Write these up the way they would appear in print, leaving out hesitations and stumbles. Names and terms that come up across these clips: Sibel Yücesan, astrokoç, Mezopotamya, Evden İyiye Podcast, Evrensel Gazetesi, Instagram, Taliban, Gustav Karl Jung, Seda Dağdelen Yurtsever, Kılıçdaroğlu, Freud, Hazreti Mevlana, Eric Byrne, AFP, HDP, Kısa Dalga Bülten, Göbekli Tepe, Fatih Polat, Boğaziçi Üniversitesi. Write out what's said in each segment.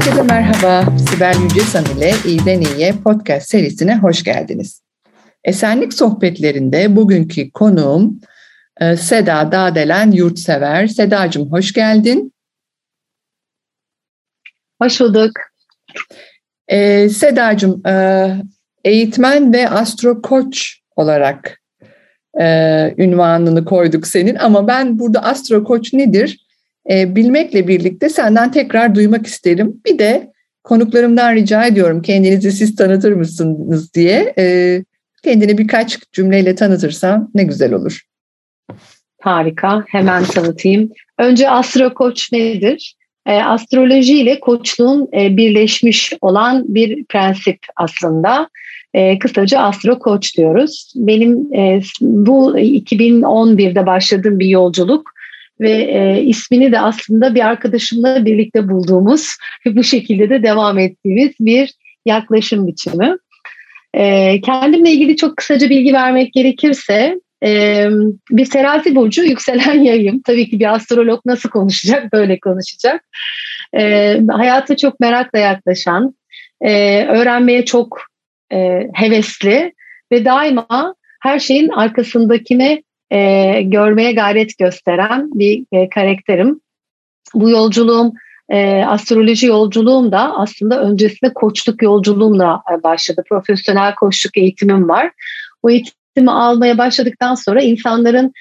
Herkese merhaba, Sibel Yücesan ile Evden İyiye Podcast serisine hoş geldiniz. Esenlik sohbetlerinde bugünkü konuğum Seda Dağdelen Yurtsever. Sedacığım hoş geldin. Hoş bulduk. Sedacığım, eğitmen ve astrokoç olarak ünvanını koyduk senin, ama ben burada astrokoç nedir bilmekle birlikte senden tekrar duymak isterim. Bir de konuklarımdan rica ediyorum, kendinizi siz tanıtır mısınız diye. Kendini birkaç cümleyle tanıtırsan ne güzel olur. Harika, hemen tanıtayım. Önce astrokoç nedir? Astroloji ile koçluğun birleşmiş olan bir prensip aslında. Kısaca astrokoç diyoruz. Benim bu 2011'de başladığım bir yolculuk ve ismini de aslında bir arkadaşımla birlikte bulduğumuz ve bu şekilde de devam ettiğimiz bir yaklaşım biçimi. Kendimle ilgili çok kısaca bilgi vermek gerekirse, bir terazi burcu, yükselen yayım. Tabii ki bir astrolog nasıl konuşacak, böyle konuşacak. Hayata çok merakla yaklaşan, öğrenmeye çok hevesli ve daima her şeyin arkasındakini görmeye gayret gösteren bir karakterim. Bu yolculuğum, astroloji yolculuğum da aslında öncesinde koçluk yolculuğumla başladı. Profesyonel koçluk eğitimim var. O eğitimi almaya başladıktan sonra insanların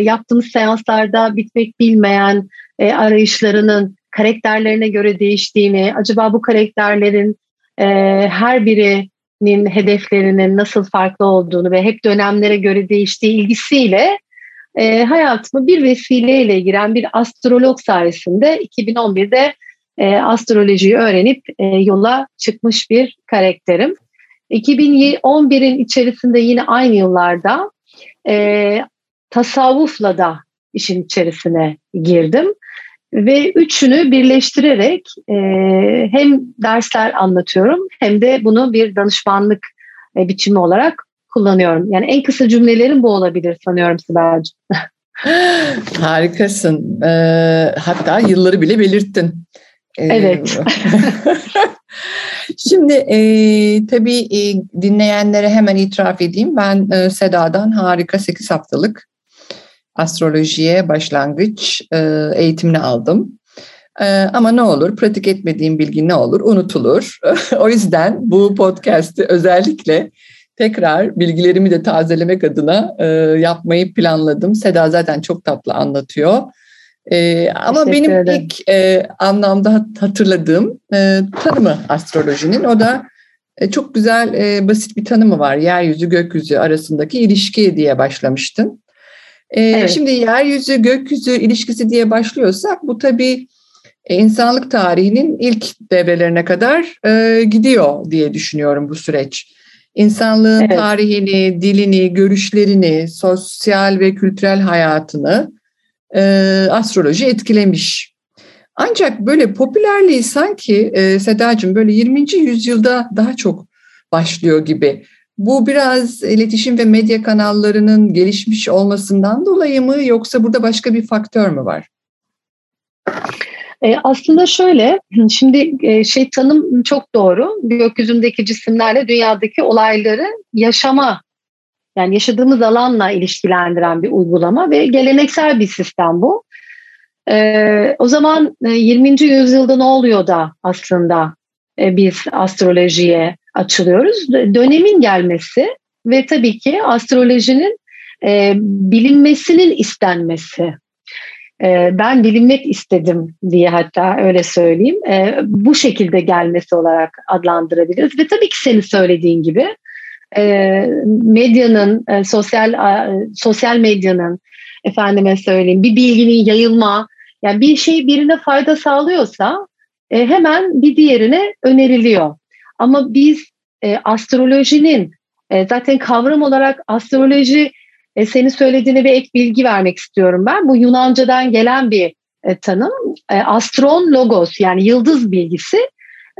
yaptığımız seanslarda bitmek bilmeyen arayışlarının karakterlerine göre değiştiğini, acaba bu karakterlerin her biri hedeflerinin nasıl farklı olduğunu ve hep dönemlere göre değiştiği ilgisiyle hayatıma bir vesileyle giren bir astrolog sayesinde 2011'de astrolojiyi öğrenip yola çıkmış bir karakterim. 2011'in içerisinde yine aynı yıllarda tasavvufla da işin içerisine girdim. Ve üçünü birleştirerek hem dersler anlatıyorum hem de bunu bir danışmanlık biçimi olarak kullanıyorum. Yani en kısa cümlelerim bu olabilir sanıyorum Sibel'cim. Harikasın. Hatta yılları bile belirttin. Evet. Şimdi tabii dinleyenlere hemen itiraf edeyim. Ben Seda'dan harika 8 haftalık astrolojiye başlangıç eğitimini aldım. Ama ne olur, pratik etmediğim bilgi ne olur? Unutulur. O yüzden bu podcast'i özellikle tekrar bilgilerimi de tazelemek adına yapmayı planladım. Seda zaten çok tatlı anlatıyor. Ama benim ilk anlamda hatırladığım tanımı astrolojinin. O da çok güzel, basit bir tanımı var. Yeryüzü, gökyüzü arasındaki ilişki diye başlamıştın. Evet. Şimdi yeryüzü gökyüzü ilişkisi diye başlıyorsak, bu tabii insanlık tarihinin ilk devrelerine kadar gidiyor diye düşünüyorum bu süreç. İnsanlığın tarihini, dilini, görüşlerini, sosyal ve kültürel hayatını astroloji etkilemiş. Ancak böyle popülerliği sanki Sedacığım böyle 20. yüzyılda daha çok başlıyor gibi. Bu biraz iletişim ve medya kanallarının gelişmiş olmasından dolayı mı, yoksa burada başka bir faktör mü var? Aslında şöyle, şimdi tanım çok doğru. Gökyüzündeki cisimlerle dünyadaki olayları yaşama, yani yaşadığımız alanla ilişkilendiren bir uygulama ve geleneksel bir sistem bu. O zaman 20. yüzyılda ne oluyor da aslında biz astrolojiye açılıyoruz? Dönemin gelmesi ve tabii ki astrolojinin bilinmesinin istenmesi. Ben bilinmek istedim diye, hatta öyle söyleyeyim. Bu şekilde gelmesi olarak adlandırabiliriz. Ve tabii ki senin söylediğin gibi medyanın, sosyal medyanın, efendime söyleyeyim, bir bilginin yayılma, yani bir şey birine fayda sağlıyorsa hemen bir diğerine öneriliyor. Ama biz astrolojinin, zaten kavram olarak astroloji, senin söylediğine bir ek bilgi vermek istiyorum ben. Bu Yunanca'dan gelen bir tanım. Astron logos, yani yıldız bilgisi.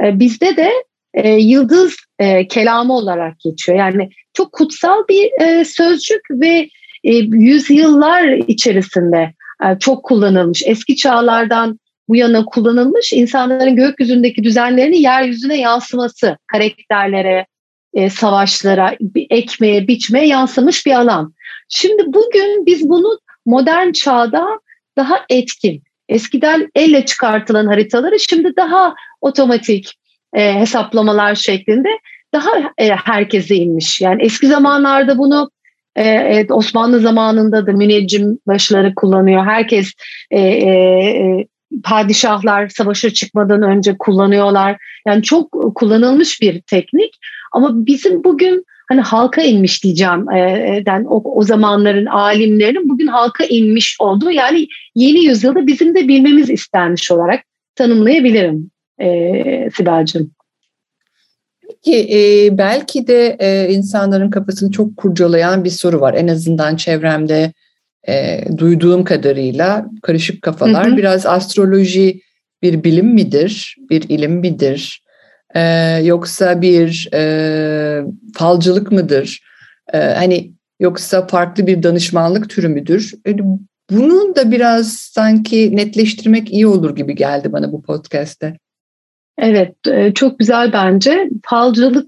Bizde de yıldız kelamı olarak geçiyor. Yani çok kutsal bir sözcük ve yüzyıllar içerisinde çok kullanılmış. Eski çağlardan bu yana kullanılmış, insanların gökyüzündeki düzenlerini yeryüzüne yansıması, karakterlere, savaşlara, ekmeye, biçmeye yansımış bir alan. Şimdi bugün biz bunu modern çağda daha etkin, eskiden elle çıkartılan haritaları şimdi daha otomatik hesaplamalar şeklinde daha herkese inmiş. Yani eski zamanlarda bunu Osmanlı zamanında da müneccim başları kullanıyor. Herkes padişahlar savaşa çıkmadan önce kullanıyorlar. Yani çok kullanılmış bir teknik. Ama bizim bugün hani halka inmiş diyeceğim. O zamanların alimlerinin bugün halka inmiş olduğu, yani yeni yüzyılda bizim de bilmemiz istenmiş olarak tanımlayabilirim Sibel'cim. Peki belki de insanların kafasını çok kurcalayan bir soru var. En azından çevremde duyduğum kadarıyla karışık kafalar. Hı hı. Biraz astroloji bir bilim midir, bir ilim midir? Yoksa bir falcılık mıdır? Yoksa farklı bir danışmanlık türü müdür? Bunu da biraz sanki netleştirmek iyi olur gibi geldi bana bu podcast'te. Evet, çok güzel bence.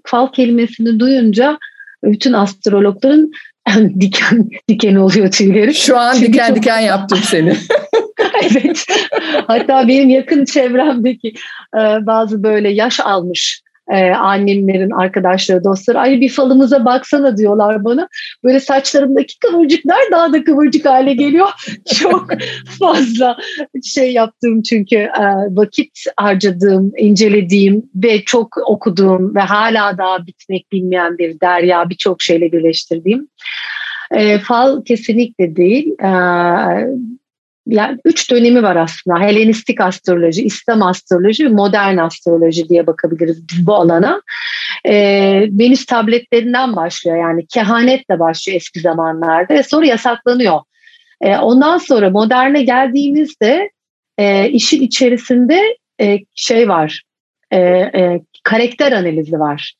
Fal kelimesini duyunca bütün astrologların diken oluyor tüyleri. Şu an çünkü diken çok... diken yaptım seni. Evet. Hatta benim yakın çevremdeki bazı böyle yaş almış annemlerin arkadaşları, dostları, ay bir falımıza baksana diyorlar bana. Böyle saçlarımdaki kıvırcıklar daha da kıvırcık hale geliyor. Çok fazla şey yaptığım, çünkü vakit harcadığım, incelediğim ve çok okuduğum ve hala daha bitmek bilmeyen bir derya, birçok şeyle birleştirdiğim. Fal kesinlikle değil. Yani 3 dönemi var aslında. Helenistik astroloji, İslam astroloji, modern astroloji diye bakabiliriz biz bu alana. Venüs tabletlerinden başlıyor, yani kehanetle başlıyor eski zamanlarda ve sonra yasaklanıyor. Ondan sonra moderne geldiğimizde işin içerisinde şey var, karakter analizi var.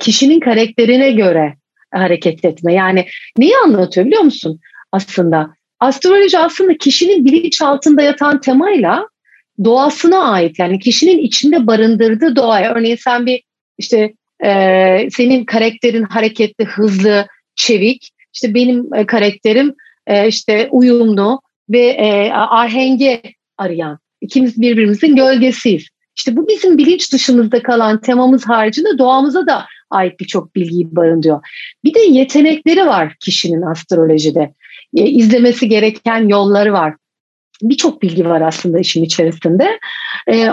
Kişinin karakterine göre hareket etme. Yani neyi anlatıyor biliyor musun aslında? Astroloji aslında kişinin bilinç altında yatan temayla doğasına ait, yani kişinin içinde barındırdığı doğaya. Örneğin sen bir senin karakterin hareketli, hızlı, çevik. İşte benim karakterim uyumlu ve ahenge arayan. İkimiz birbirimizin gölgesiyiz. İşte bu bizim bilinç dışımızda kalan temamız haricinde doğamıza da ait birçok bilgiyi barındırıyor. Bir de yetenekleri var kişinin astrolojide. İzlemesi gereken yolları var. Birçok bilgi var aslında işin içerisinde.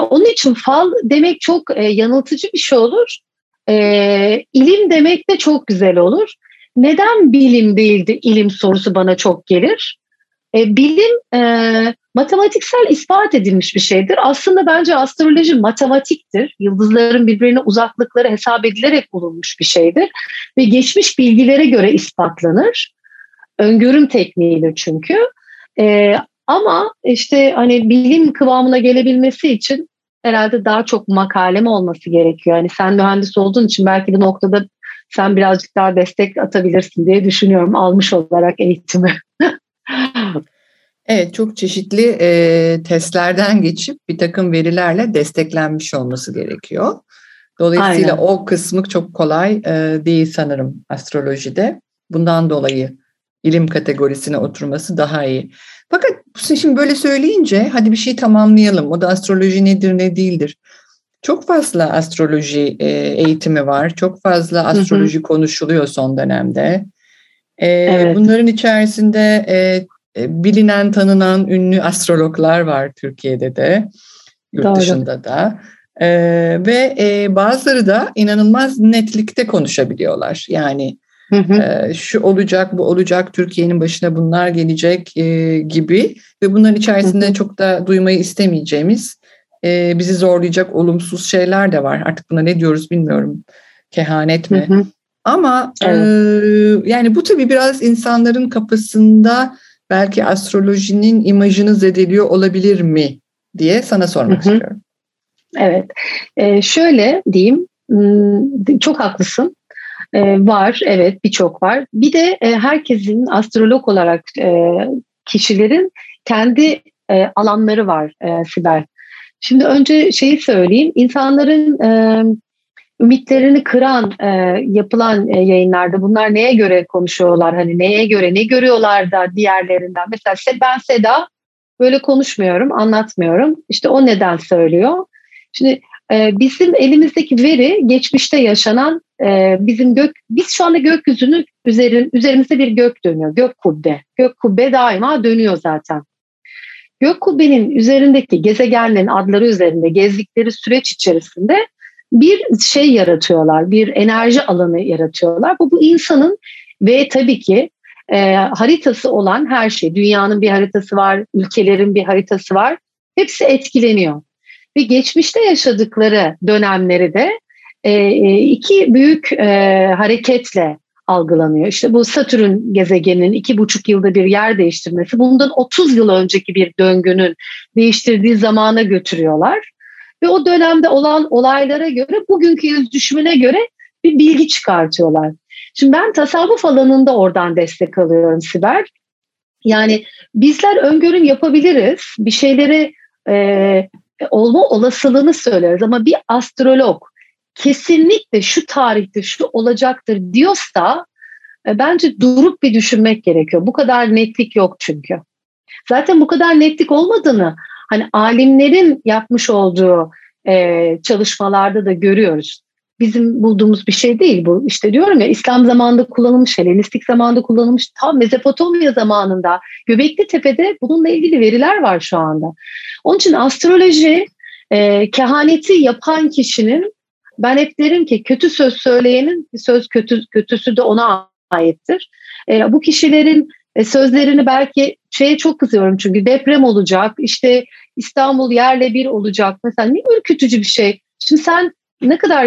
Onun için fal demek çok yanıltıcı bir şey olur. İlim demek de çok güzel olur. Neden bilim değildi ilim sorusu bana çok gelir. Bilim matematiksel ispat edilmiş bir şeydir. Aslında bence astroloji matematiktir. Yıldızların birbirine uzaklıkları hesap edilerek bulunmuş bir şeydir. Ve geçmiş bilgilere göre ispatlanır. Öngörüm tekniğidir çünkü. Ama bilim kıvamına gelebilmesi için herhalde daha çok makalem olması gerekiyor. Yani sen mühendis olduğun için belki bu noktada sen birazcık daha destek atabilirsin diye düşünüyorum, almış olarak eğitimi. Evet, çok çeşitli testlerden geçip bir takım verilerle desteklenmiş olması gerekiyor. Dolayısıyla aynen, o kısmı çok kolay değil sanırım astrolojide. Bundan dolayı ilim kategorisine oturması daha iyi. Fakat şimdi böyle söyleyince hadi bir şey tamamlayalım. O da astroloji nedir, ne değildir. Çok fazla astroloji eğitimi var. Çok fazla astroloji konuşuluyor son dönemde. Evet. Bunların içerisinde bilinen, tanınan, ünlü astrologlar var Türkiye'de de, yurt doğru dışında da. Bazıları da inanılmaz netlikte konuşabiliyorlar. Yani şu olacak, bu olacak, Türkiye'nin başına bunlar gelecek gibi ve bunların içerisinde çok da duymayı istemeyeceğimiz, bizi zorlayacak olumsuz şeyler de var. Artık buna ne diyoruz bilmiyorum, kehanet mi? Ama evet, yani bu tabii biraz insanların kafasında belki astrolojinin imajını zedeliyor olabilir mi diye sana sormak istiyorum. Evet, şöyle diyeyim, çok haklısın. Var, evet, birçok var. Bir de herkesin astrolog olarak kişilerin kendi alanları var Sibel. Şimdi önce şeyi söyleyeyim. İnsanların ümitlerini kıran yapılan yayınlarda bunlar neye göre konuşuyorlar? Hani neye göre, ne görüyorlar da diğerlerinden? Mesela ben Seda böyle konuşmuyorum, anlatmıyorum. İşte o neden söylüyor. Şimdi bizim elimizdeki veri geçmişte yaşanan biz şu anda gökyüzünün üzerimizde bir gök dönüyor. Gök kubbe daima dönüyor zaten. Gök kubbenin üzerindeki gezegenlerin adları üzerinde gezdikleri süreç içerisinde bir şey yaratıyorlar, bir enerji alanı yaratıyorlar. Bu insanın ve tabii ki haritası olan her şey, dünyanın bir haritası var, ülkelerin bir haritası var, hepsi etkileniyor. Ve geçmişte yaşadıkları dönemleri de iki büyük hareketle algılanıyor. İşte bu Satürn gezegeninin 2,5 yılda bir yer değiştirmesi, bundan 30 yıl önceki bir döngünün değiştirdiği zamana götürüyorlar. Ve o dönemde olan olaylara göre, bugünkü yüz düşümüne göre bir bilgi çıkartıyorlar. Şimdi ben tasavvuf alanında oradan destek alıyorum Sibel. Yani bizler öngörüm yapabiliriz, bir şeyleri olma olasılığını söyleriz ama bir astrolog kesinlikle şu tarihte şu olacaktır diyorsa bence durup bir düşünmek gerekiyor. Bu kadar netlik yok çünkü. Zaten bu kadar netlik olmadığını hani alimlerin yapmış olduğu çalışmalarda da görüyoruz. Bizim bulduğumuz bir şey değil bu. İşte diyorum ya, İslam zamanında kullanılmış, Helenistik zamanında kullanılmış, tam Mezopotamya zamanında, Göbekli Tepe'de bununla ilgili veriler var şu anda. Onun için astroloji, kehaneti yapan kişinin, ben hep derim ki kötü söz söyleyenin kötüsü de ona aittir. Bu kişilerin sözlerini belki çok kızıyorum çünkü deprem olacak, işte İstanbul yerle bir olacak. Mesela ne ürkütücü bir şey. Şimdi sen ne kadar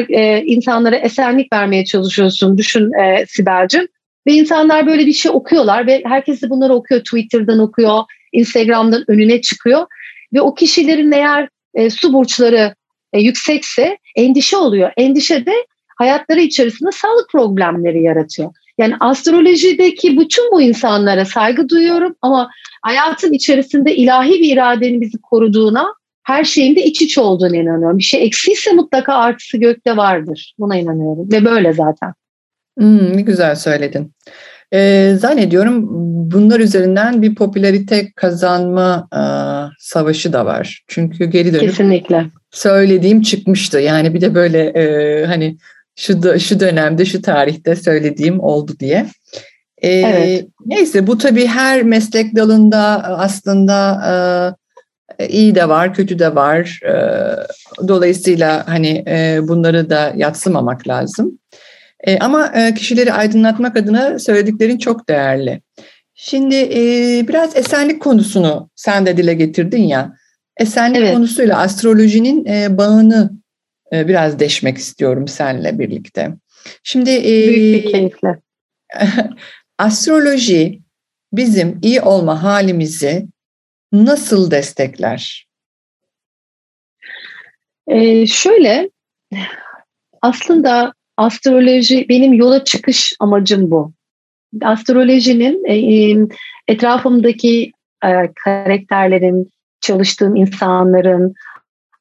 insanlara esenlik vermeye çalışıyorsun düşün Sibel'cim. Ve insanlar böyle bir şey okuyorlar ve herkes de bunları okuyor. Twitter'dan okuyor, Instagram'dan önüne çıkıyor. Ve o kişilerin eğer su burçları yüksekse endişe oluyor. Endişe de hayatları içerisinde sağlık problemleri yaratıyor. Yani astrolojideki bütün bu insanlara saygı duyuyorum ama hayatın içerisinde ilahi bir iradenin bizi koruduğuna, her şeyin de iç içe olduğuna inanıyorum. Bir şey eksilse mutlaka artısı gökte vardır. Buna inanıyorum ve böyle zaten. Ne güzel söyledin. Zannediyorum bunlar üzerinden bir popülarite kazanma savaşı da var. Çünkü geri dönüp kesinlikle söylediğim çıkmıştı. Yani bir de böyle hani şu dönemde şu tarihte söylediğim oldu diye. Evet. Neyse, bu tabii her meslek dalında aslında iyi de var, kötü de var. Dolayısıyla hani bunları da yadsımamak lazım. Ama kişileri aydınlatmak adına söylediklerin çok değerli. Şimdi biraz esenlik konusunu sen de dile getirdin ya. Esenlik konusuyla astrolojinin bağını biraz deşmek istiyorum seninle birlikte. Şimdi büyük bir keyifle. Astroloji bizim iyi olma halimizi nasıl destekler? Şöyle, aslında astroloji benim yola çıkış amacım bu. Astrolojinin etrafımdaki karakterlerin, çalıştığım insanların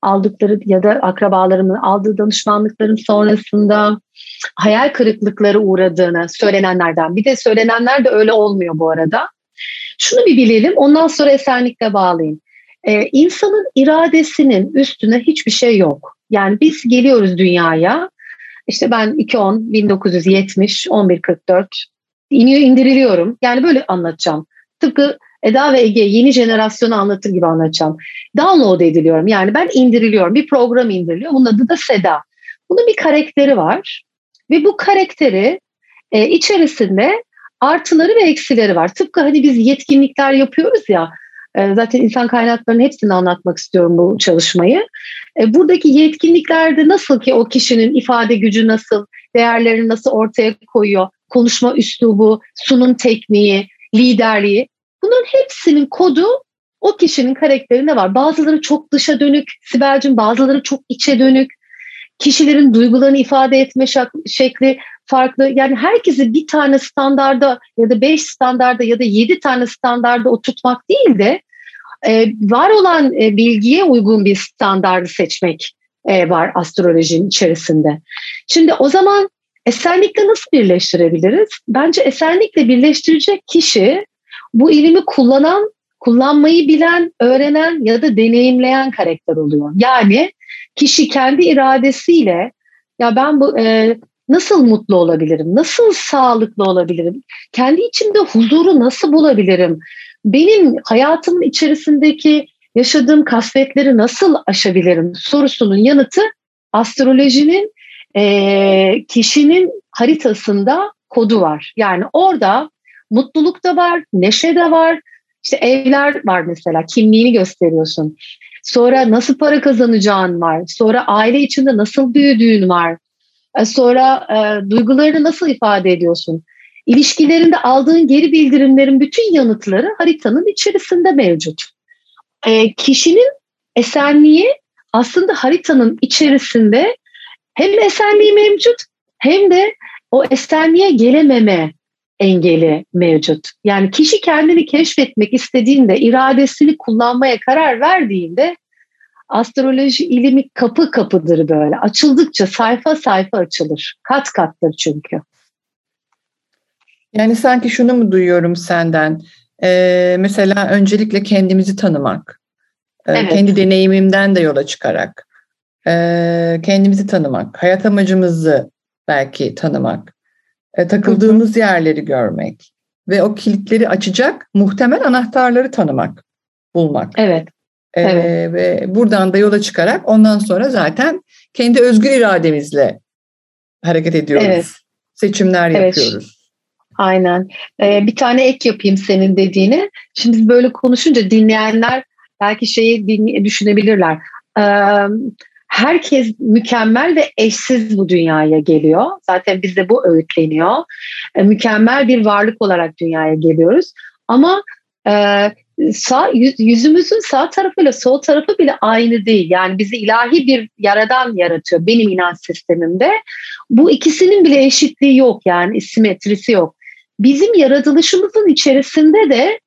aldıkları ya da akrabalarımın aldığı danışmanlıkların sonrasında hayal kırıklıkları uğradığını söylenenlerden. Bir de söylenenler de öyle olmuyor bu arada. Şunu bir bilelim, ondan sonra esenlikle bağlayayım. İnsanın iradesinin üstüne hiçbir şey yok. Yani biz geliyoruz dünyaya. İşte ben 2.10, 1970, 11.44 iniyor, indiriliyorum. Yani böyle anlatacağım. Tıpkı Eda ve Ege yeni jenerasyonu anlatır gibi anlatacağım. Download ediliyorum. Yani ben indiriliyorum. Bir program indiriliyor. Bunun adı da Seda. Bunun bir karakteri var. Ve bu karakteri içerisinde artıları ve eksileri var. Tıpkı hani biz yetkinlikler yapıyoruz ya. Zaten insan kaynaklarının hepsini anlatmak istiyorum bu çalışmayı. Buradaki yetkinliklerde nasıl ki o kişinin ifade gücü nasıl, değerlerini nasıl ortaya koyuyor, konuşma üslubu, sunum tekniği, liderliği. Bunların hepsinin kodu o kişinin karakterinde var. Bazıları çok dışa dönük Sibel'cim, bazıları çok içe dönük. Kişilerin duygularını ifade etme şekli farklı. Yani herkesi bir tane standarda ya da 5 standarda ya da 7 tane standarda oturtmak değil de var olan bilgiye uygun bir standardı seçmek var astrolojinin içerisinde. Şimdi o zaman esenlikle nasıl birleştirebiliriz? Bence esenlikle birleştirecek kişi bu ilimi kullanan, kullanmayı bilen, öğrenen ya da deneyimleyen karakter oluyor. Yani kişi kendi iradesiyle ya ben bu nasıl mutlu olabilirim, nasıl sağlıklı olabilirim, kendi içimde huzuru nasıl bulabilirim, benim hayatımın içerisindeki yaşadığım kasvetleri nasıl aşabilirim sorusunun yanıtı astrolojinin kişinin haritasında kodu var. Yani orada mutluluk da var, neşe de var, işte evler var mesela, kimliğini gösteriyorsun. Sonra nasıl para kazanacağın var, sonra aile içinde nasıl büyüdüğün var, sonra duygularını nasıl ifade ediyorsun. İlişkilerinde aldığın geri bildirimlerin bütün yanıtları haritanın içerisinde mevcut. Kişinin esenliği aslında haritanın içerisinde hem esenliği mevcut hem de o esenliğe gelememe engeli mevcut. Yani kişi kendini keşfetmek istediğinde, iradesini kullanmaya karar verdiğinde astroloji ilmi kapı kapıdır böyle. Açıldıkça sayfa sayfa açılır. Kat kattır çünkü. Yani sanki şunu mu duyuyorum senden? Mesela öncelikle kendimizi tanımak. Evet. Kendi deneyimimden de yola çıkarak. Kendimizi tanımak. Hayat amacımızı belki tanımak. Takıldığımız yerleri görmek. Ve o kilitleri açacak muhtemel anahtarları tanımak. Bulmak. Evet. Evet. Ve buradan da yola çıkarak ondan sonra zaten kendi özgür irademizle hareket ediyoruz. Evet. Seçimler yapıyoruz. Aynen. Bir tane ek yapayım senin dediğine. Şimdi böyle konuşunca dinleyenler belki düşünebilirler. Herkes mükemmel ve eşsiz bu dünyaya geliyor. Zaten bize bu öğütleniyor. Mükemmel bir varlık olarak dünyaya geliyoruz. Ama yüzümüzün sağ tarafıyla sol tarafı bile aynı değil. Yani bizi ilahi bir yaradan yaratıyor benim inanç sistemimde. Bu ikisinin bile eşitliği yok, yani simetrisi yok. Bizim yaratılışımızın içerisinde de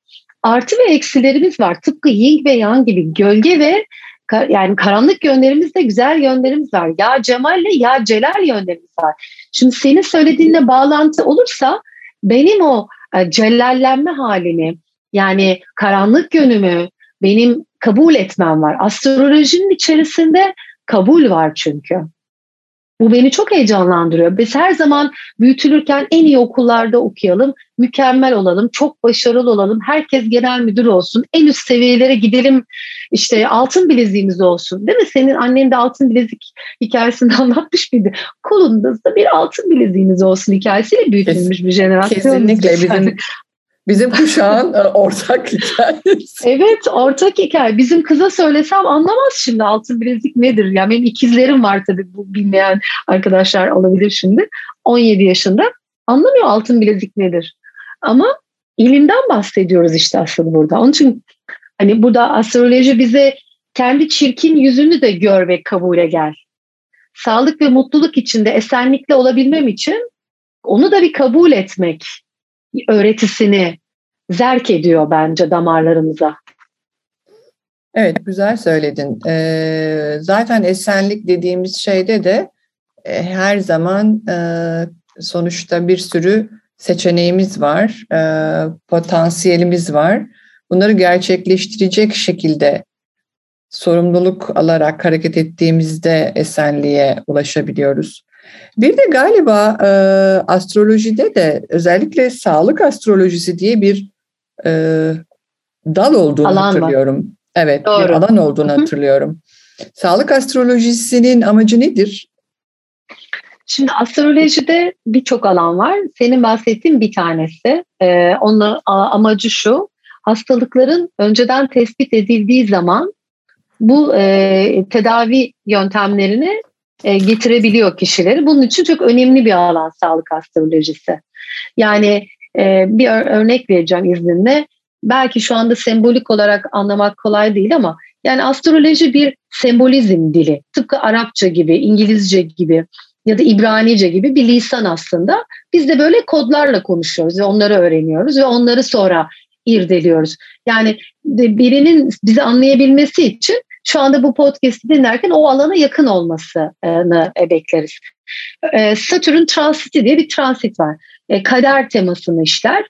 artı ve eksilerimiz var. Tıpkı Ying ve Yang gibi gölge ve yani karanlık yönlerimiz de güzel yönlerimiz var. Ya Cemal'le ya Celal yönlerimiz var. Şimdi senin söylediğinle bağlantı olursa benim o celallenme halini, yani karanlık yönümü benim kabul etmem var. Astrolojinin içerisinde kabul var çünkü. Bu beni çok heyecanlandırıyor. Biz her zaman büyütülürken en iyi okullarda okuyalım, mükemmel olalım, çok başarılı olalım, herkes genel müdür olsun, en üst seviyelere gidelim, işte altın bileziğimiz olsun. Değil mi? Senin annen de altın bilezik hikayesini anlatmış mıydı? Kolunuzda bir altın bileziğiniz olsun hikayesiyle büyütülmüş bir jenerasyon. Kesinlikle bizim kuşağın ortak hikayesi. Evet, ortak hikaye. Bizim kıza söylesem anlamaz şimdi altın bilezik nedir. Yani benim ikizlerim var tabii, bu bilmeyen arkadaşlar olabilir şimdi. 17 yaşında anlamıyor altın bilezik nedir. Ama ilimden bahsediyoruz işte aslında burada. Onun için hani burada astroloji bize kendi çirkin yüzünü de gör ve kabule gel. Sağlık ve mutluluk içinde esenlikle olabilmem için onu da bir kabul etmek öğretisini zerk ediyor bence damarlarımıza. Evet, güzel söyledin. Zaten esenlik dediğimiz şeyde de her zaman sonuçta bir sürü seçeneğimiz var, potansiyelimiz var. Bunları gerçekleştirecek şekilde sorumluluk alarak hareket ettiğimizde esenliğe ulaşabiliyoruz. Bir de galiba astrolojide de özellikle sağlık astrolojisi diye bir dal olduğunu hatırlıyorum. Evet, doğru. Bir alan olduğunu hatırlıyorum. Sağlık astrolojisinin amacı nedir? Şimdi astrolojide birçok alan var. Senin bahsettiğin bir tanesi. Onun amacı şu, hastalıkların önceden tespit edildiği zaman bu tedavi yöntemlerini getirebiliyor kişileri. Bunun için çok önemli bir alan sağlık astrolojisi. Yani bir örnek vereceğim izninle. Belki şu anda sembolik olarak anlamak kolay değil ama yani astroloji bir sembolizm dili. Tıpkı Arapça gibi, İngilizce gibi ya da İbranice gibi bir lisan aslında. Biz de böyle kodlarla konuşuyoruz ve onları öğreniyoruz ve onları sonra irdeliyoruz. Yani birinin bizi anlayabilmesi için şu anda bu podcast'i dinlerken o alana yakın olmasını bekleriz. Satürn transiti diye bir transit var. Kader temasını işler.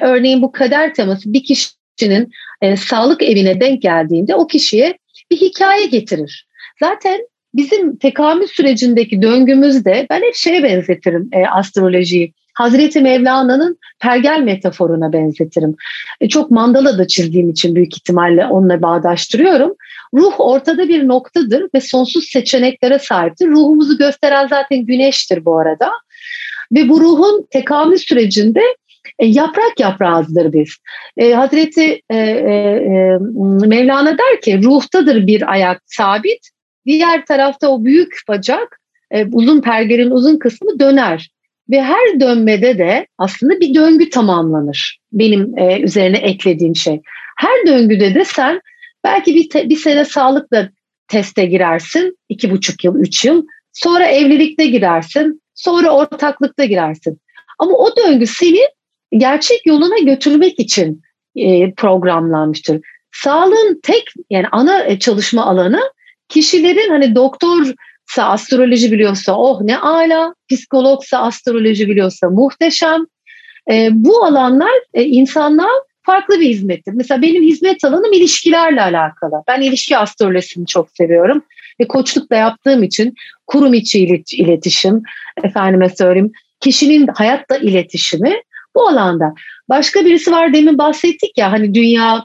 Örneğin bu kader teması bir kişinin sağlık evine denk geldiğinde o kişiye bir hikaye getirir. Zaten bizim tekamül sürecindeki döngümüzde ben hep şeye benzetirim astrolojiyi. Hazreti Mevlana'nın pergel metaforuna benzetirim. Çok mandala da çizdiğim için büyük ihtimalle onunla bağdaştırıyorum. Ruh ortada bir noktadır ve sonsuz seçeneklere sahiptir. Ruhumuzu gösteren zaten güneştir bu arada. Ve bu ruhun tekamül sürecinde yaprak yaprağızdır biz. Hazreti Mevlana der ki ruhtadır bir ayak sabit, diğer tarafta o büyük bacak, uzun pergelin uzun kısmı döner. Ve her dönmede de aslında bir döngü tamamlanır. Benim üzerine eklediğim şey. Her döngüde de sen belki bir sene sağlıkla teste girersin. 2,5 yıl, 3 yıl. Sonra evlilikte girersin. Sonra ortaklıkta girersin. Ama o döngü seni gerçek yoluna götürmek için programlanmıştır. Sağlığın ana çalışma alanı kişilerin doktorsa astroloji biliyorsa oh ne ala, psikologsa astroloji biliyorsa muhteşem. Bu alanlar insanlığa farklı bir hizmettir. Mesela benim hizmet alanım ilişkilerle alakalı. Ben ilişki astrolojisini çok seviyorum. Koçluk da yaptığım için kurum içi iletişim, efendime söyleyeyim, kişinin hayatla iletişimi bu alanda. Başka birisi var, demin bahsettik ya dünya,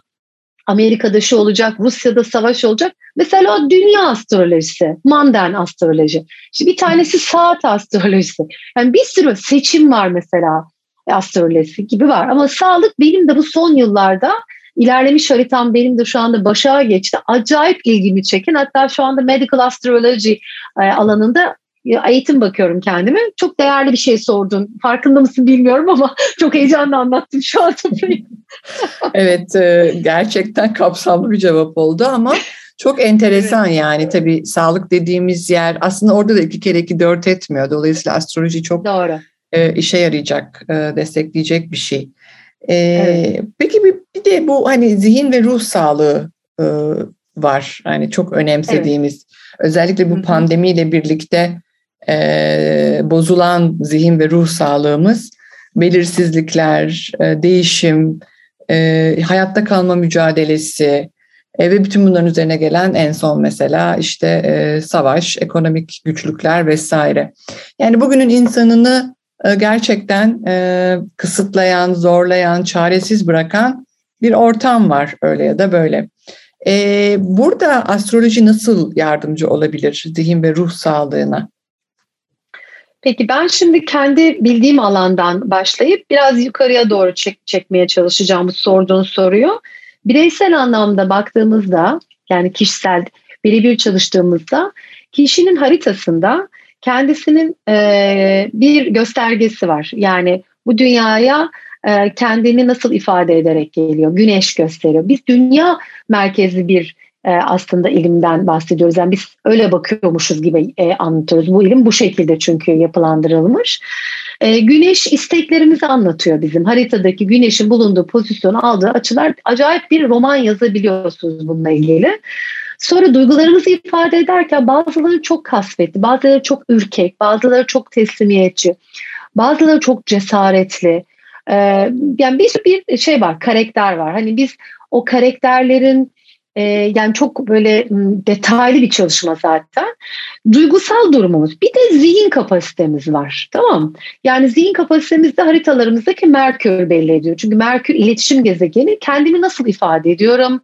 Amerika'da şu olacak, Rusya'da savaş olacak. Mesela o dünya astrolojisi, Mandan astroloji. Şimdi bir tanesi saat astrolojisi. Yani bir sürü seçim var mesela astrolojisi gibi var. Ama sağlık benim de bu son yıllarda ilerlemiş haritam benim de şu anda başa geçti. Acayip ilgimi çeken. Hatta şu anda medical astrology alanında eğitim bakıyorum kendime. Çok değerli bir şey sordun. Farkında mısın bilmiyorum ama çok heyecanla anlattım şu an. Evet, gerçekten kapsamlı bir cevap oldu ama çok enteresan yani tabii sağlık dediğimiz yer aslında orada da 2 kere 2 4 etmiyor. Dolayısıyla astroloji çok doğru. İşe yarayacak, destekleyecek bir şey. Evet. Peki bir de bu zihin ve ruh sağlığı var. Çok önemsediğimiz. Evet. Özellikle bu pandemiyle birlikte bozulan zihin ve ruh sağlığımız, belirsizlikler, değişim, hayatta kalma mücadelesi ve bütün bunların üzerine gelen en son mesela savaş, ekonomik güçlükler vesaire. Yani bugünün insanını gerçekten kısıtlayan, zorlayan, çaresiz bırakan bir ortam var öyle ya da böyle. Burada astroloji nasıl yardımcı olabilir zihin ve ruh sağlığına? Peki ben şimdi kendi bildiğim alandan başlayıp biraz yukarıya doğru çekmeye çalışacağım bu sorduğun soruyu. Bireysel anlamda baktığımızda yani kişisel birebir çalıştığımızda kişinin haritasında kendisinin bir göstergesi var. Yani bu dünyaya kendini nasıl ifade ederek geliyor? Güneş gösteriyor. Biz dünya merkezli bir aslında ilimden bahsediyoruz. Yani biz öyle bakıyormuşuz gibi anlatıyoruz. Bu ilim bu şekilde çünkü yapılandırılmış. Güneş isteklerimizi anlatıyor bizim. Haritadaki güneşin bulunduğu pozisyonu aldığı açılar acayip bir roman yazabiliyorsunuz bununla ilgili. Sonra duygularımızı ifade ederken bazıları çok kasvetli, bazıları çok ürkek, bazıları çok teslimiyetçi, bazıları çok cesaretli. Yani bir şey var, karakter var. Biz o karakterlerin yani çok böyle detaylı bir çalışma zaten. Duygusal durumumuz. Bir de zihin kapasitemiz var. Tamam mı? Yani zihin kapasitemiz de haritalarımızdaki Merkür belli ediyor. Çünkü Merkür iletişim gezegeni. Kendimi nasıl ifade ediyorum?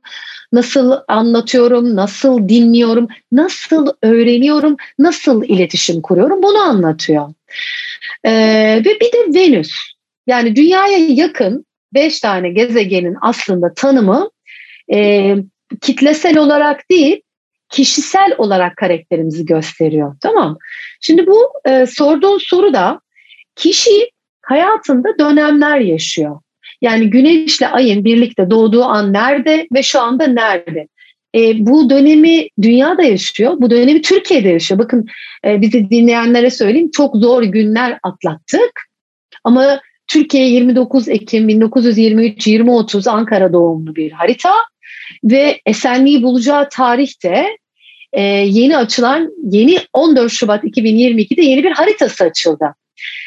Nasıl anlatıyorum? Nasıl dinliyorum? Nasıl öğreniyorum? Nasıl iletişim kuruyorum? Bunu anlatıyor. Ve bir de Venüs. Yani dünyaya yakın 5 tane gezegenin aslında tanımı kitlesel olarak değil, kişisel olarak karakterimizi gösteriyor. Tamam. Şimdi bu sorduğun soru da kişi hayatında dönemler yaşıyor. Yani güneşle ayın birlikte doğduğu an nerede ve şu anda nerede? Bu dönemi dünyada yaşıyor, bu dönemi Türkiye'de yaşıyor. Bakın bizi dinleyenlere söyleyeyim, çok zor günler atlattık ama Türkiye 29 Ekim 1923-2030 Ankara doğumlu bir harita ve esenliği bulacağı tarihte yeni açılan yeni 14 Şubat 2022'de yeni bir haritası açıldı.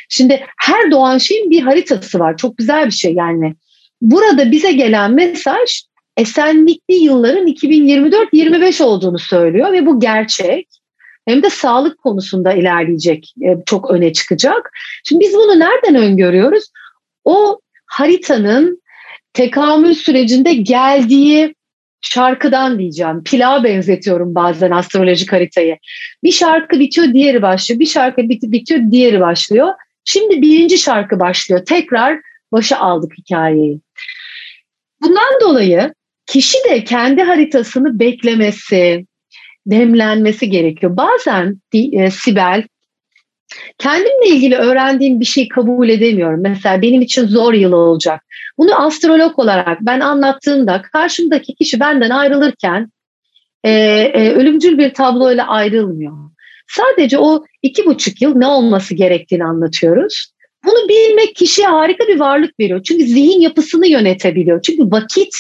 Şimdi her doğan şeyin bir haritası var. Çok güzel bir şey yani. Burada bize gelen mesaj esenlikli yılların 2024-25 olduğunu söylüyor ve bu gerçek. Hem de sağlık konusunda ilerleyecek, çok öne çıkacak. Şimdi biz bunu nereden öngörüyoruz? O haritanın tekamül sürecinde geldiği şarkıdan diyeceğim. Pilav benzetiyorum bazen astrolojik haritayı. Bir şarkı bitiyor, diğeri başlıyor. Bir şarkı bitiyor, diğeri başlıyor. Şimdi birinci şarkı başlıyor. Tekrar başa aldık hikayeyi. Bundan dolayı kişi de kendi haritasını beklemesi, demlenmesi gerekiyor. Bazen Sibel, kendimle ilgili öğrendiğim bir şeyi kabul edemiyorum. Mesela benim için zor yıl olacak. Bunu astrolog olarak ben anlattığımda karşımdaki kişi benden ayrılırken ölümcül bir tabloyla ayrılmıyor. Sadece o 2,5 yıl ne olması gerektiğini anlatıyoruz. Bunu bilmek kişiye harika bir varlık veriyor. Çünkü zihin yapısını yönetebiliyor. Çünkü vakit,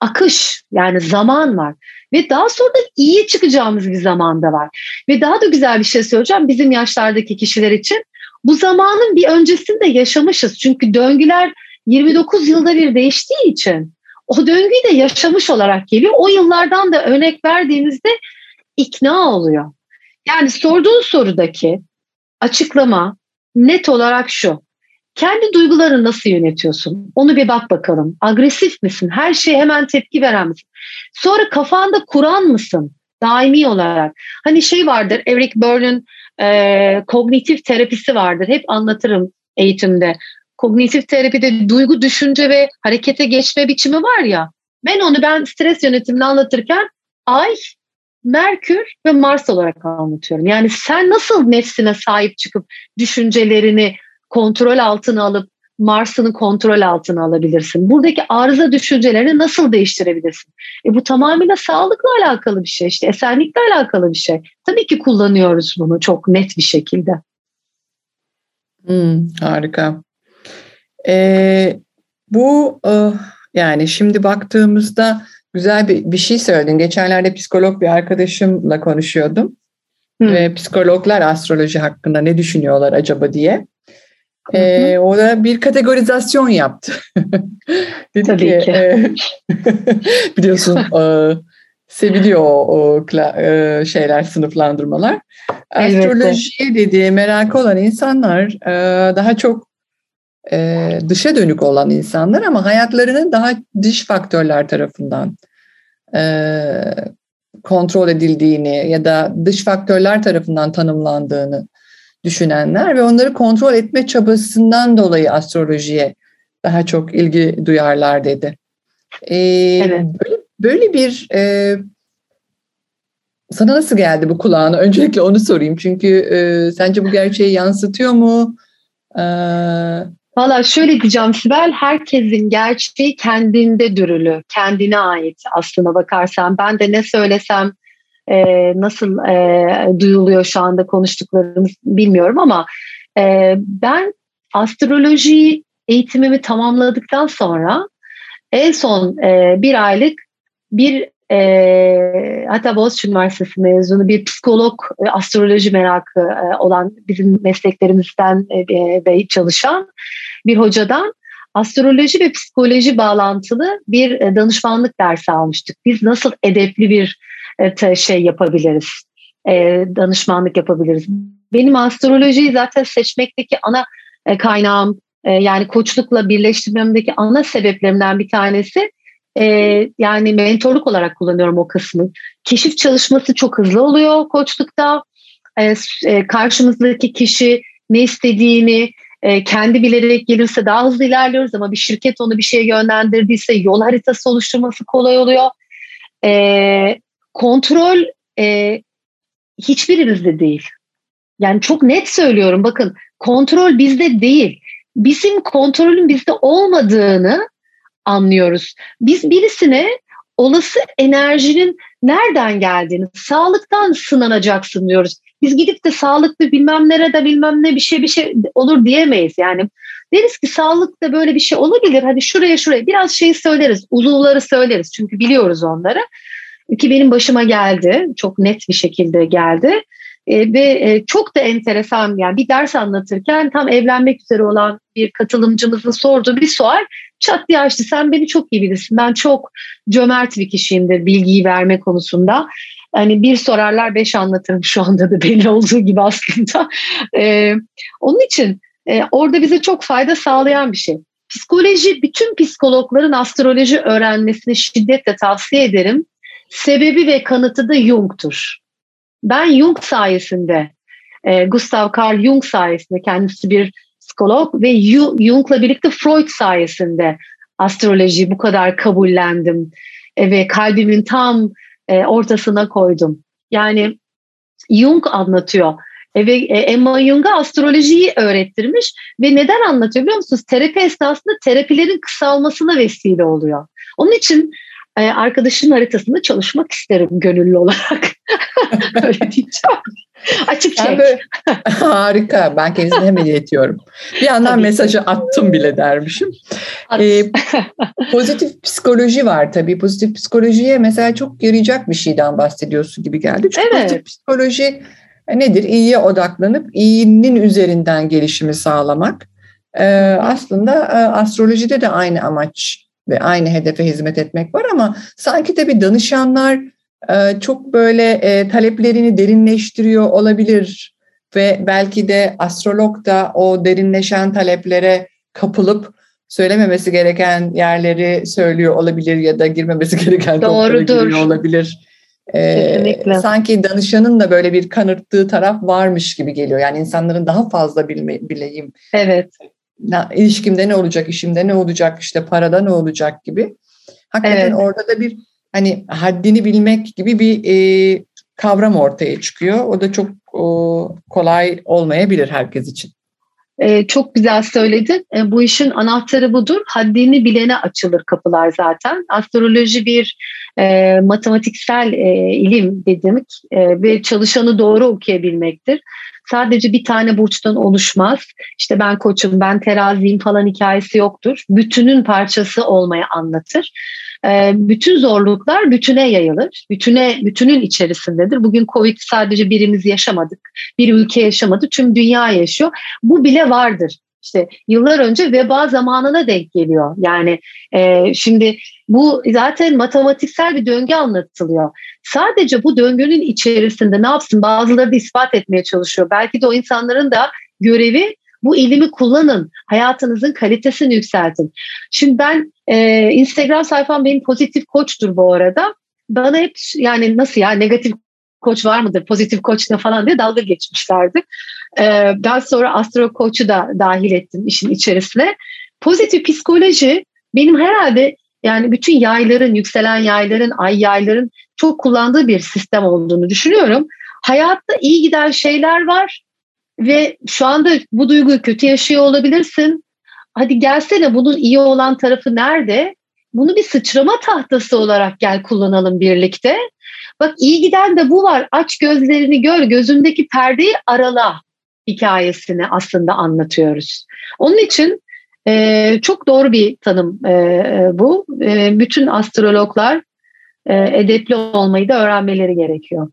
akış yani zaman var. Ve daha sonra da iyi çıkacağımız bir zamanda var. Ve daha da güzel bir şey söyleyeceğim bizim yaşlardaki kişiler için. Bu zamanın bir öncesinde yaşamışız. Çünkü döngüler 29 yılda bir değiştiği için o döngüyü de yaşamış olarak geliyor. O yıllardan da örnek verdiğimizde ikna oluyor. Yani sorduğun sorudaki açıklama net olarak şu. Kendi duygularını nasıl yönetiyorsun? Onu bir bak bakalım. Agresif misin? Her şeye hemen tepki veren misin? Sonra kafanda kuran mısın? Daimi olarak. Hani şey vardır, Eric Byrne'ın kognitif terapisi vardır. Hep anlatırım eğitimde. Kognitif terapide duygu, düşünce ve harekete geçme biçimi var ya. Ben stres yönetimini anlatırken Ay, Merkür ve Mars olarak anlatıyorum. Yani sen nasıl nefsine sahip çıkıp düşüncelerini kontrol altına alıp Mars'ını kontrol altına alabilirsin. Buradaki arıza düşüncelerini nasıl değiştirebilirsin? Bu tamamıyla sağlıkla alakalı bir şey. İşte esenlikle alakalı bir şey. Tabii ki kullanıyoruz bunu çok net bir şekilde. Harika. Yani şimdi baktığımızda güzel bir şey söyledin. Geçenlerde psikolog bir arkadaşımla konuşuyordum. Ve psikologlar astroloji hakkında ne düşünüyorlar acaba diye. O da bir kategorizasyon yaptı. Dedi tabii ki. Biliyorsun seviliyor o şeyler, sınıflandırmalar. Evet. Astrolojiye dediği merakı olan insanlar daha çok dışa dönük olan insanlar ama hayatlarının daha dış faktörler tarafından kontrol edildiğini ya da dış faktörler tarafından tanımlandığını düşünenler ve onları kontrol etme çabasından dolayı astrolojiye daha çok ilgi duyarlar dedi. Evet. Böyle bir sana nasıl geldi bu kulağına? Öncelikle onu sorayım çünkü sence bu gerçeği yansıtıyor mu? Valla şöyle diyeceğim Sibel, herkesin gerçeği kendinde dürülü, kendine ait aslına bakarsan. Ben de ne söylesem nasıl duyuluyor şu anda konuştuklarımız bilmiyorum ama ben astroloji eğitimimi tamamladıktan sonra en son bir aylık hatta Boğaziçi Üniversitesi mezunu bir psikolog, astroloji merakı olan bizim mesleklerimizden çalışan bir hocadan astroloji ve psikoloji bağlantılı bir danışmanlık dersi almıştık. Biz nasıl edepli bir yapabiliriz, danışmanlık yapabiliriz. Benim astrolojiyi zaten seçmekteki ana kaynağım, yani koçlukla birleştirmemdeki ana sebeplerimden bir tanesi, yani mentorluk olarak kullanıyorum o kısmı. Keşif çalışması çok hızlı oluyor koçlukta. Karşımızdaki kişi ne istediğini kendi bilerek gelirse daha hızlı ilerliyoruz ama bir şirket onu bir şeye yönlendirdiyse yol haritası oluşturması kolay oluyor. Kontrol hiçbirimizde değil. Yani çok net söylüyorum, bakın kontrol bizde değil. Bizim kontrolün bizde olmadığını anlıyoruz. Biz birisine olası enerjinin nereden geldiğini, sağlıktan sınanacaksın diyoruz. Biz gidip de sağlıklı bilmem nerede bilmem ne bir şey olur diyemeyiz. Yani Deriz ki sağlıkta böyle bir şey olabilir. Hadi şuraya biraz şeyi söyleriz. Uzuvları söyleriz. Çünkü biliyoruz onları. Ki benim başıma geldi. Çok net bir şekilde geldi. Ve çok da enteresan, yani bir ders anlatırken tam evlenmek üzere olan bir katılımcımızın sorduğu bir sual çat diye açtı. Sen beni çok iyi bilirsin. Ben çok cömert bir kişiyimdir bilgiyi verme konusunda. Hani bir sorarlar 5 anlatırım, şu anda da belli olduğu gibi aslında. Onun için orada bize çok fayda sağlayan bir şey. Psikoloji, bütün psikologların astroloji öğrenmesini şiddetle tavsiye ederim. Sebebi ve kanıtı da Jung'tur. Ben Jung sayesinde, Gustav Karl Jung sayesinde, kendisi bir psikolog, ve Jung'la birlikte Freud sayesinde astrolojiyi bu kadar kabullendim ve kalbimin tam ortasına koydum. Yani Jung anlatıyor ve Emma Jung'a astrolojiyi öğrettirmiş ve neden anlatıyor biliyor musunuz? Terapi esnasında terapilerin kısalmasına vesile oluyor. Onun için arkadaşının haritasında çalışmak isterim gönüllü olarak. Öyle diyeceğim. Açık çek. Böyle, harika. Ben kendisine hemen iletiyorum. Bir yandan mesajı attım bile dermişim. Pozitif psikoloji var tabii. Pozitif psikolojiye mesela çok yarayacak bir şeyden bahsediyorsun gibi geldi. Çünkü evet. Pozitif psikoloji nedir? İyiye odaklanıp iyinin üzerinden gelişimi sağlamak. Aslında astrolojide de aynı amaç ve aynı hedefe hizmet etmek var, ama sanki de bir danışanlar çok böyle taleplerini derinleştiriyor olabilir ve belki de astrolog da o derinleşen taleplere kapılıp söylememesi gereken yerleri söylüyor olabilir ya da girmemesi gereken konulara giriyor olabilir. Sanki danışanın da böyle bir kanırttığı taraf varmış gibi geliyor. Yani insanların daha fazla bileyim. Evet. İlişkimde ne olacak, işimde ne olacak, işte parada ne olacak gibi. Hakikaten evet. Orada da bir hani haddini bilmek gibi bir kavram ortaya çıkıyor. O da çok kolay olmayabilir herkes için. Çok güzel söyledin. Bu işin anahtarı budur. Haddini bilene açılır kapılar zaten. Astroloji bir matematiksel ilim dedik ve çalışanı doğru okuyabilmektir. Sadece bir tane burçtan oluşmaz. İşte ben koçum, ben teraziyim falan hikayesi yoktur. Bütünün parçası olmayı anlatır. Bütün zorluklar bütüne yayılır. Bütünün içerisindedir. Bugün Covid sadece birimiz yaşamadık. Bir ülke yaşamadı. Tüm dünya yaşıyor. Bu bile vardır. İşte yıllar önce veba zamanına denk geliyor. Yani şimdi bu zaten matematiksel bir döngü anlatılıyor. Sadece bu döngünün içerisinde ne yapsın? Bazıları da ispat etmeye çalışıyor. Belki de o insanların da görevi, bu ilimi kullanın, hayatınızın kalitesini yükseltin. Şimdi ben Instagram sayfam benim pozitif koçtur bu arada. Bana hep yani nasıl ya, negatif koç var mıdır, pozitif koç ne falan diye dalga geçmişlerdi. Ben sonra astrokoçu da dahil ettim işin içerisine. Pozitif psikoloji benim herhalde yani bütün yayların, yükselen yayların, ay yayların çok kullandığı bir sistem olduğunu düşünüyorum. Hayatta iyi giden şeyler var. Ve şu anda bu duyguyu kötü yaşıyor olabilirsin. Hadi gelsene, bunun iyi olan tarafı nerede? Bunu bir sıçrama tahtası olarak gel kullanalım birlikte. Bak iyi giden de bu var. Aç gözlerini gör, gözündeki perdeyi arala hikayesini aslında anlatıyoruz. Onun için çok doğru bir tanım bu. Bütün astrologlar edepli olmayı da öğrenmeleri gerekiyor.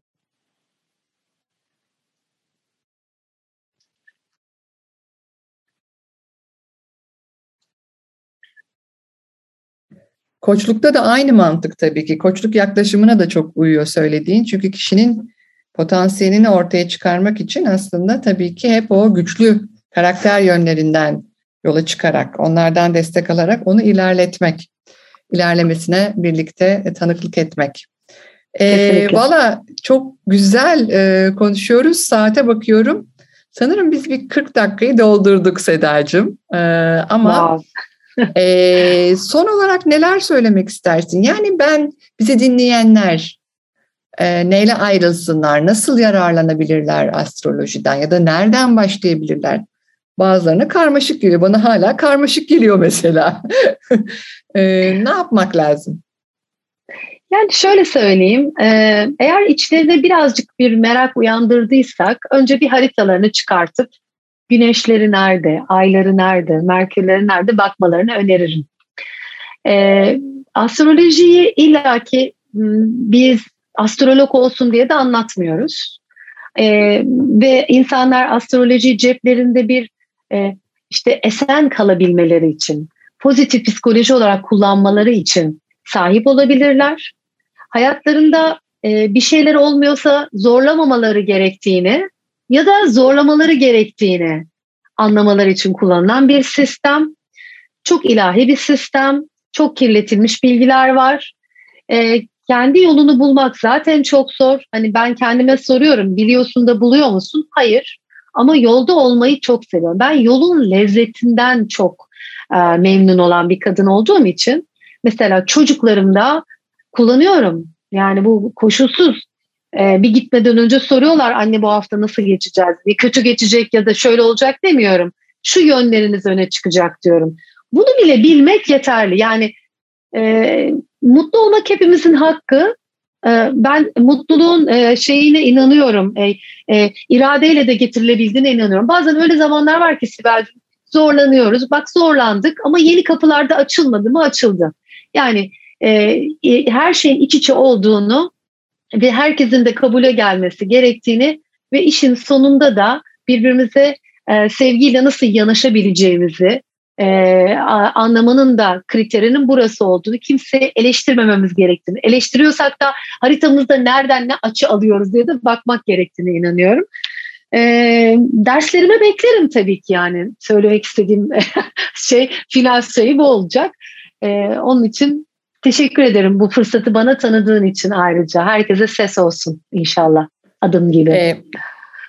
Koçlukta da aynı mantık tabii ki. Koçluk yaklaşımına da çok uyuyor söylediğin. Çünkü kişinin potansiyelini ortaya çıkarmak için aslında tabii ki hep o güçlü karakter yönlerinden yola çıkarak, onlardan destek alarak onu ilerletmek, ilerlemesine birlikte tanıklık etmek. Valla çok güzel konuşuyoruz. Saate bakıyorum. Sanırım biz bir 40 dakikayı doldurduk Sedacığım. Ama... Wow. Son olarak neler söylemek istersin? Yani bizi dinleyenler neyle ayrılsınlar, nasıl yararlanabilirler astrolojiden ya da nereden başlayabilirler? Bazılarına karmaşık geliyor. Bana hala karmaşık geliyor mesela. Ne yapmak lazım? Yani şöyle söyleyeyim, eğer içlerine birazcık bir merak uyandırdıysak önce bir haritalarını çıkartıp güneşleri nerede, ayları nerede, merkürleri nerede bakmalarını öneririm. Astrolojiyi illaki biz astrolog olsun diye de anlatmıyoruz. Ve insanlar astrolojiyi ceplerinde bir işte esen kalabilmeleri için, pozitif psikoloji olarak kullanmaları için sahip olabilirler. Hayatlarında bir şeyler olmuyorsa zorlamamaları gerektiğini ya da zorlamaları gerektiğini anlamaları için kullanılan bir sistem. Çok ilahi bir sistem, çok kirletilmiş bilgiler var. Kendi yolunu bulmak zaten çok zor. Hani ben kendime soruyorum, biliyorsun da buluyor musun? Hayır. Ama yolda olmayı çok seviyorum. Ben yolun lezzetinden çok memnun olan bir kadın olduğum için mesela çocuklarımda kullanıyorum. Yani bu koşulsuz. Bir gitmeden önce soruyorlar, anne bu hafta nasıl geçeceğiz diye. Kötü geçecek ya da şöyle olacak demiyorum. Şu yönleriniz öne çıkacak diyorum. Bunu bile bilmek yeterli. Yani mutlu olmak hepimizin hakkı. Ben mutluluğun şeyine inanıyorum. İradeyle de getirilebildiğine inanıyorum. Bazen öyle zamanlar var ki Sibel'cim zorlanıyoruz. Bak zorlandık ama yeni kapılarda açılmadı mı? Açıldı. Yani her şeyin iç içe olduğunu ve herkesin de kabule gelmesi gerektiğini ve işin sonunda da birbirimize sevgiyle nasıl yanaşabileceğimizi anlamanın da kriterinin burası olduğunu, kimseyi eleştirmememiz gerektiğini, eleştiriyorsak da haritamızda nereden ne açı alıyoruz diye de bakmak gerektiğine inanıyorum. Derslerime beklerim tabii ki, yani söylemek istediğim şey final sayı bu olacak. Onun için teşekkür ederim bu fırsatı bana tanıdığın için ayrıca. Herkese ses olsun inşallah adım gibi.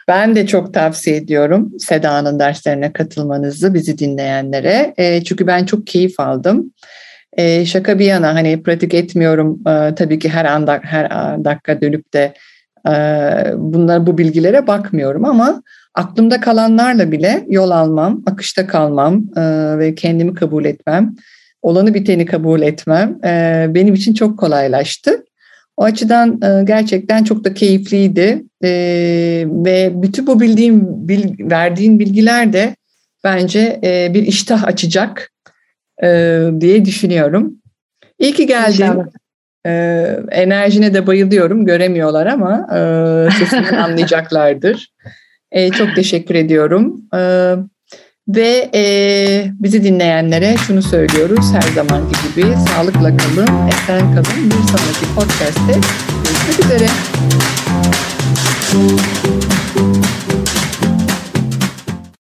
Ben de çok tavsiye ediyorum Seda'nın derslerine katılmanızı bizi dinleyenlere. Çünkü ben çok keyif aldım. Şaka bir yana, hani pratik etmiyorum tabii ki, her dakika dönüp de bu bilgilere bakmıyorum ama aklımda kalanlarla bile yol almam, akışta kalmam ve kendimi kabul etmem, olanı biteni kabul etmem benim için çok kolaylaştı. O açıdan gerçekten çok da keyifliydi ve bütün bu verdiğin bilgiler de bence bir iştah açacak diye düşünüyorum. İyi ki geldin. Enerjine de bayılıyorum. Göremiyorlar ama sesinden anlayacaklardır. Çok teşekkür ediyorum. Ve bizi dinleyenlere şunu söylüyoruz her zamanki gibi: sağlıkla kalın, esen kalın. Bir sonraki podcast'te görüşmek üzere.